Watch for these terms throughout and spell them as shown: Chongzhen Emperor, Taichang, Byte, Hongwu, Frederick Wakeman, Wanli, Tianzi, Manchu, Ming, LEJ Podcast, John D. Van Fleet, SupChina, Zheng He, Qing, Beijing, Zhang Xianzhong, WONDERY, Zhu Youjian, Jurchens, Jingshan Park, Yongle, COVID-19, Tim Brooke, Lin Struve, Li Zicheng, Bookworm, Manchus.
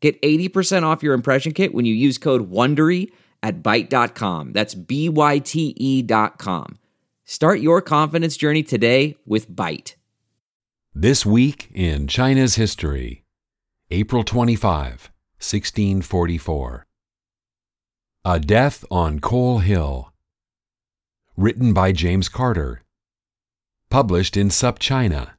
Get 80% off your impression kit when you use code WONDERY at Byte.com. That's BYTE.com. Start your confidence journey today with Byte. This week in China's history, April 25, 1644. A Death on Coal Hill. Written by James Carter. Published in SupChina.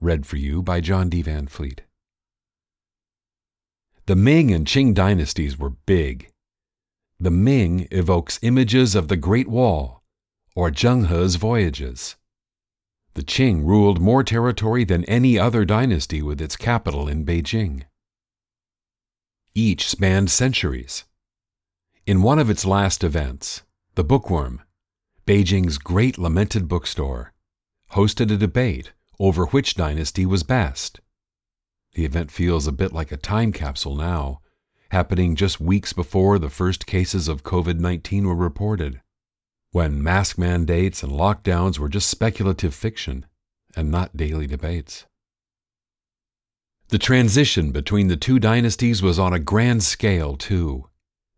Read for you by John D. Van Fleet. The Ming and Qing dynasties were big. The Ming evokes images of the Great Wall, or Zheng He's voyages. The Qing ruled more territory than any other dynasty with its capital in Beijing. Each spanned centuries. In one of its last events, the Bookworm, Beijing's great lamented bookstore, hosted a debate over which dynasty was best. The event feels a bit like a time capsule now, happening just weeks before the first cases of COVID-19 were reported, when mask mandates and lockdowns were just speculative fiction and not daily debates. The transition between the two dynasties was on a grand scale, too.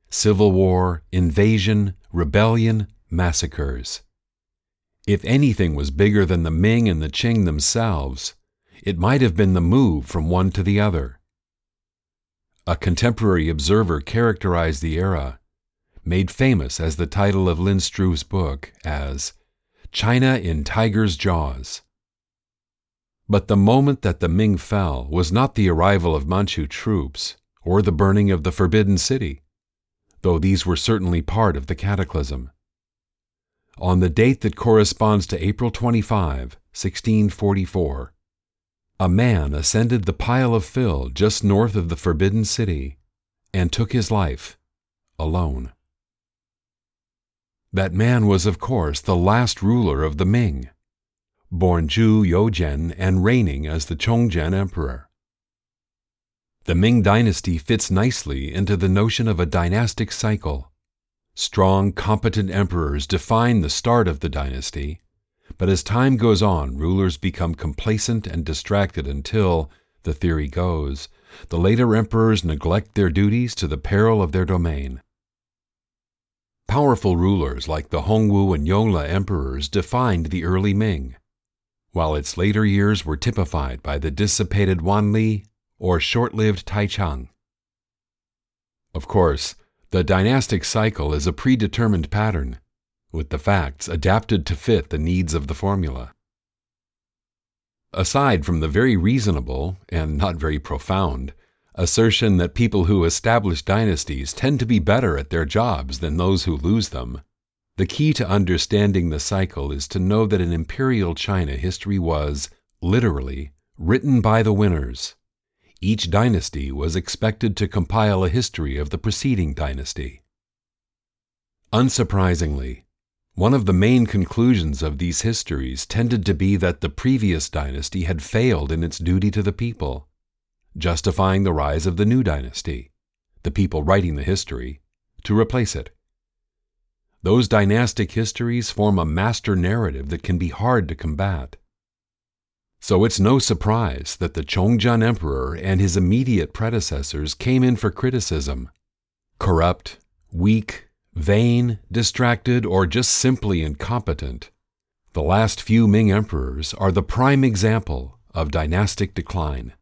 Civil war, invasion, rebellion, massacres. If anything was bigger than the Ming and the Qing themselves, it might have been the move from one to the other. A contemporary observer characterized the era, made famous as the title of Lin Struve's book, as China in Tiger's Jaws. But the moment that the Ming fell was not the arrival of Manchu troops or the burning of the Forbidden City, though these were certainly part of the cataclysm. On the date that corresponds to April 25, 1644, a man ascended the pile of fill just north of the Forbidden City and took his life, alone. That man was, of course, the last ruler of the Ming, born Zhu Youjian and reigning as the Chongzhen Emperor. The Ming dynasty fits nicely into the notion of a dynastic cycle. Strong, competent emperors define the start of the dynasty, but as time goes on, rulers become complacent and distracted until, the theory goes, the later emperors neglect their duties to the peril of their domain. Powerful rulers like the Hongwu and Yongle emperors defined the early Ming, while its later years were typified by the dissipated Wanli or short-lived Taichang. Of course, the dynastic cycle is a predetermined pattern, with the facts adapted to fit the needs of the formula. Aside from the very reasonable, and not very profound, assertion that people who establish dynasties tend to be better at their jobs than those who lose them, the key to understanding the cycle is to know that in imperial China history was, literally, written by the winners. Each dynasty was expected to compile a history of the preceding dynasty. Unsurprisingly, one of the main conclusions of these histories tended to be that the previous dynasty had failed in its duty to the people, justifying the rise of the new dynasty, the people writing the history, to replace it. Those dynastic histories form a master narrative that can be hard to combat. So it's no surprise that the Chongzhen Emperor and his immediate predecessors came in for criticism. Corrupt, weak, vain, distracted, or just simply incompetent, the last few Ming emperors are the prime example of dynastic decline.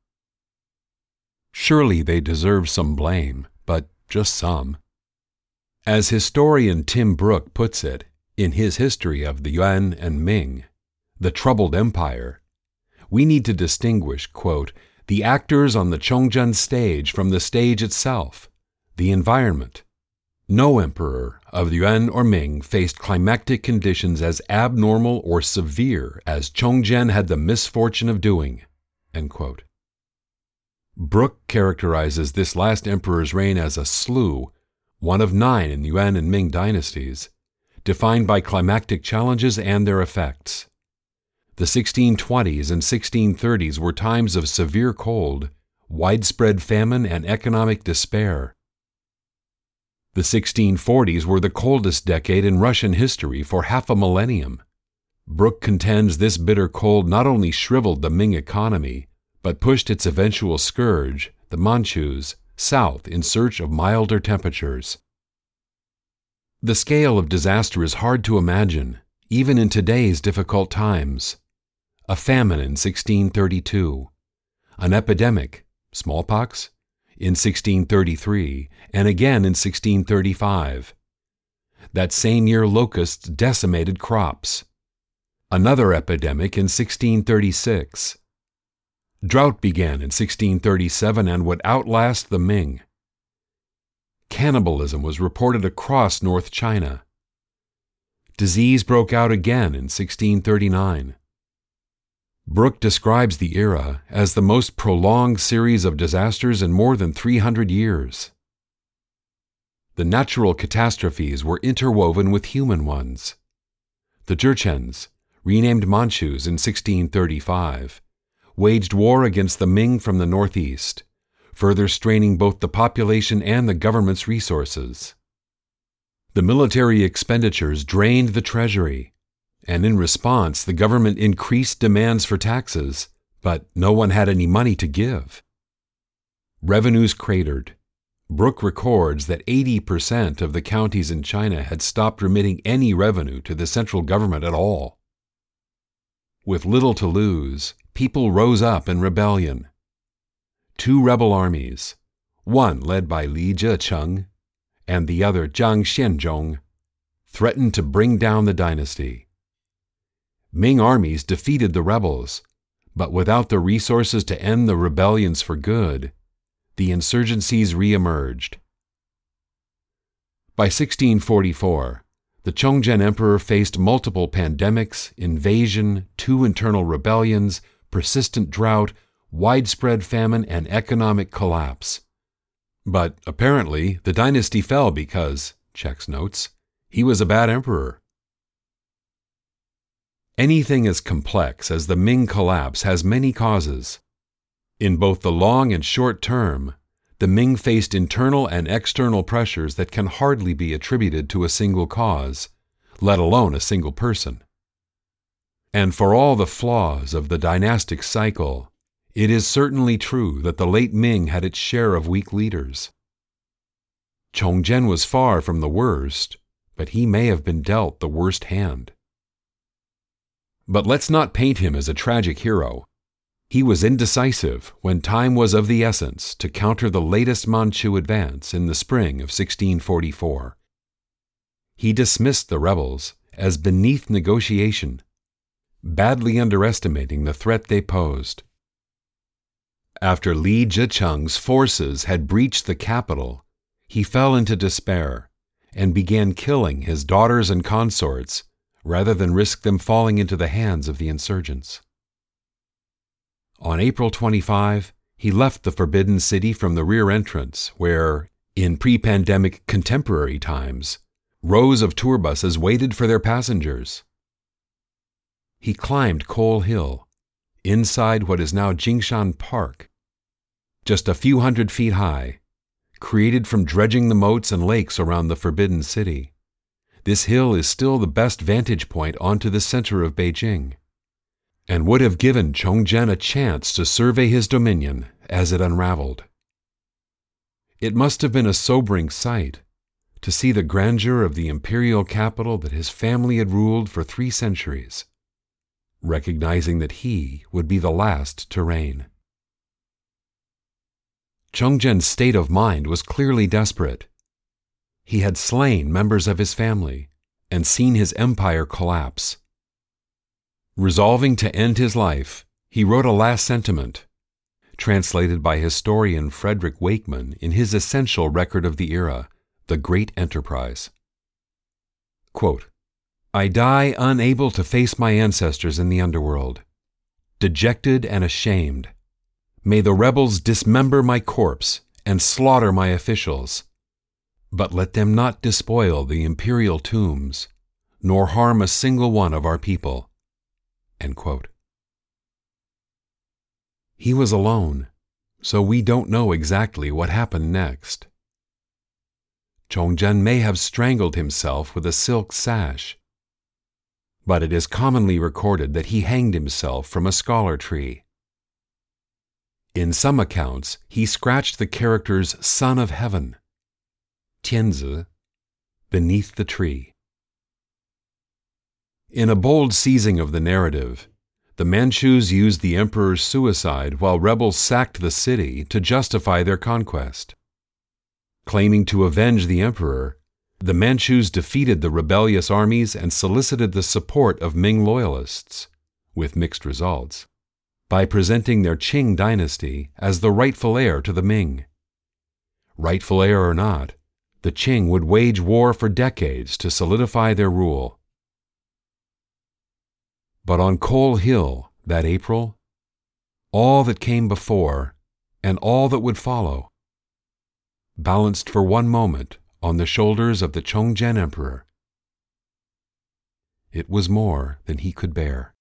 Surely they deserve some blame, but just some. As historian Tim Brooke puts it in his history of the Yuan and Ming, the troubled empire, we need to distinguish, quote, the actors on the Chongzhen stage from the stage itself, the environment. No emperor of the Yuan or Ming faced climactic conditions as abnormal or severe as Chongzhen had the misfortune of doing. Brooke characterizes this last emperor's reign as a slew, one of 9 in Yuan and Ming dynasties, defined by climactic challenges and their effects. The 1620s and 1630s were times of severe cold, widespread famine, and economic despair. The 1640s were the coldest decade in Russian history for half a millennium. Brooke contends this bitter cold not only shriveled the Ming economy, but pushed its eventual scourge, the Manchus, south in search of milder temperatures. The scale of disaster is hard to imagine, even in today's difficult times. A famine in 1632, an epidemic, smallpox, in 1633, and again in 1635. That same year, locusts decimated crops. Another epidemic in 1636. Drought began in 1637 and would outlast the Ming. Cannibalism was reported across North China. Disease broke out again in 1639. Brooke describes the era as the most prolonged series of disasters in more than 300 years. The natural catastrophes were interwoven with human ones. The Jurchens, renamed Manchus in 1635, waged war against the Ming from the northeast, further straining both the population and the government's resources. The military expenditures drained the treasury, and in response, the government increased demands for taxes, but no one had any money to give. Revenues cratered. Brooke records that 80% of the counties in China had stopped remitting any revenue to the central government at all. With little to lose, people rose up in rebellion. 2 rebel armies, one led by Li Zicheng and the other Zhang Xianzhong, threatened to bring down the dynasty. Ming armies defeated the rebels, but without the resources to end the rebellions for good, the insurgencies reemerged. By 1644, the Chongzhen Emperor faced multiple pandemics, invasion, 2 internal rebellions, persistent drought, widespread famine, and economic collapse. But apparently, the dynasty fell because, Czechs notes, he was a bad emperor. Anything as complex as the Ming collapse has many causes. In both the long and short term, the Ming faced internal and external pressures that can hardly be attributed to a single cause, let alone a single person. And for all the flaws of the dynastic cycle, it is certainly true that the late Ming had its share of weak leaders. Chongzhen was far from the worst, but he may have been dealt the worst hand. But let's not paint him as a tragic hero. He was indecisive when time was of the essence to counter the latest Manchu advance in the spring of 1644. He dismissed the rebels as beneath negotiation, badly underestimating the threat they posed. After Li Zicheng's forces had breached the capital, he fell into despair and began killing his daughters and consorts rather than risk them falling into the hands of the insurgents. On April 25, he left the Forbidden City from the rear entrance where, in pre-pandemic contemporary times, rows of tour buses waited for their passengers. He climbed Coal Hill, inside what is now Jingshan Park, just a few hundred feet high, created from dredging the moats and lakes around the Forbidden City. This hill is still the best vantage point onto the center of Beijing, and would have given Chongzhen a chance to survey his dominion as it unraveled. It must have been a sobering sight to see the grandeur of the imperial capital that his family had ruled for 3 centuries, recognizing that he would be the last to reign. Chongzhen's state of mind was clearly desperate. He had slain members of his family and seen his empire collapse. Resolving to end his life, he wrote a last sentiment, translated by historian Frederick Wakeman in his essential record of the era, The Great Enterprise. Quote, "I die unable to face my ancestors in the underworld, dejected and ashamed, May the rebels dismember my corpse and slaughter my officials. But let them not despoil the imperial tombs, nor harm a single one of our people." End quote. He was alone, so we don't know exactly what happened next. Chongzhen may have strangled himself with a silk sash, but it is commonly recorded that he hanged himself from a scholar tree. In some accounts, he scratched the characters Son of Heaven, Tianzi, beneath the tree. In a bold seizing of the narrative, the Manchus used the emperor's suicide while rebels sacked the city to justify their conquest. Claiming to avenge the emperor, the Manchus defeated the rebellious armies and solicited the support of Ming loyalists, with mixed results, by presenting their Qing dynasty as the rightful heir to the Ming. Rightful heir or not, the Qing would wage war for decades to solidify their rule. But on Coal Hill that April, all that came before and all that would follow balanced for one moment on the shoulders of the Chongzhen Emperor. It was more than he could bear.